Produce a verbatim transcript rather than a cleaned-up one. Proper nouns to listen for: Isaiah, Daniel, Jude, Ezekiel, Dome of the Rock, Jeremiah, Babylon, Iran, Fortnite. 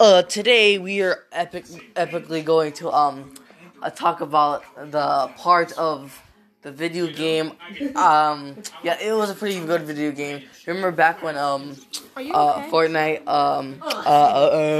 Uh, today we are epic, epically going to um uh, talk about the part of the video game. Um, yeah, it was a pretty good video game. Remember back when um uh Fortnite um uh. uh, uh